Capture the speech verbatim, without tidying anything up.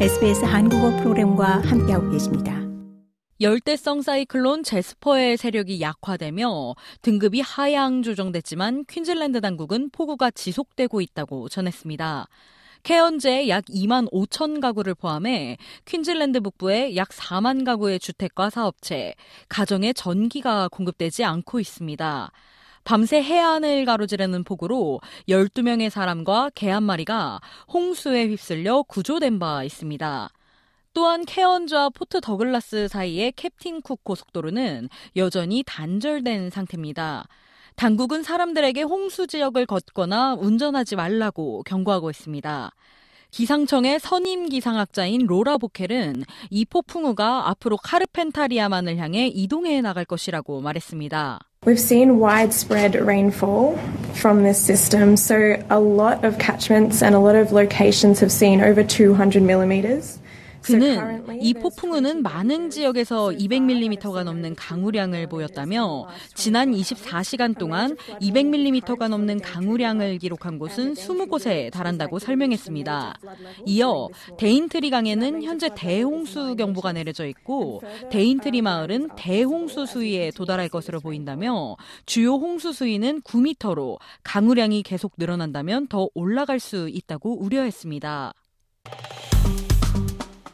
에스비에스 한국어 프로그램과 함께하고 계십니다. 열대성 사이클론 제스퍼의 세력이 약화되며 등급이 하향 조정됐지만 퀸즐랜드 당국은 폭우가 지속되고 있다고 전했습니다. 케언즈의 약 이만 오천 가구를 포함해 퀸즐랜드 북부의 약 사만 가구의 주택과 사업체, 가정에 전기가 공급되지 않고 있습니다. 밤새 해안을 가로지르는 폭우로 열두 명의 사람과 개 한 마리가 홍수에 휩쓸려 구조된 바 있습니다. 또한 케언즈와 포트 더글라스 사이의 캡틴쿡 고속도로는 여전히 단절된 상태입니다. 당국은 사람들에게 홍수 지역을 걷거나 운전하지 말라고 경고하고 있습니다. 기상청의 선임 기상학자인 로라 보켈은 이 폭풍우가 앞으로 카르펜타리아만을 향해 이동해 나갈 것이라고 말했습니다. We've seen widespread rainfall from this system, so a lot of catchments and a lot of locations have seen over two hundred millimeters. 그는 이 폭풍우는 많은 지역에서 이백 밀리미터가 넘는 강우량을 보였다며 지난 이십사 시간 동안 이백 밀리미터가 넘는 강우량을 기록한 곳은 이십 곳에 달한다고 설명했습니다. 이어 데인트리 강에는 현재 대홍수 경보가 내려져 있고 데인트리 마을은 대홍수 수위에 도달할 것으로 보인다며 주요 홍수 수위는 구 미터로 강우량이 계속 늘어난다면 더 올라갈 수 있다고 우려했습니다.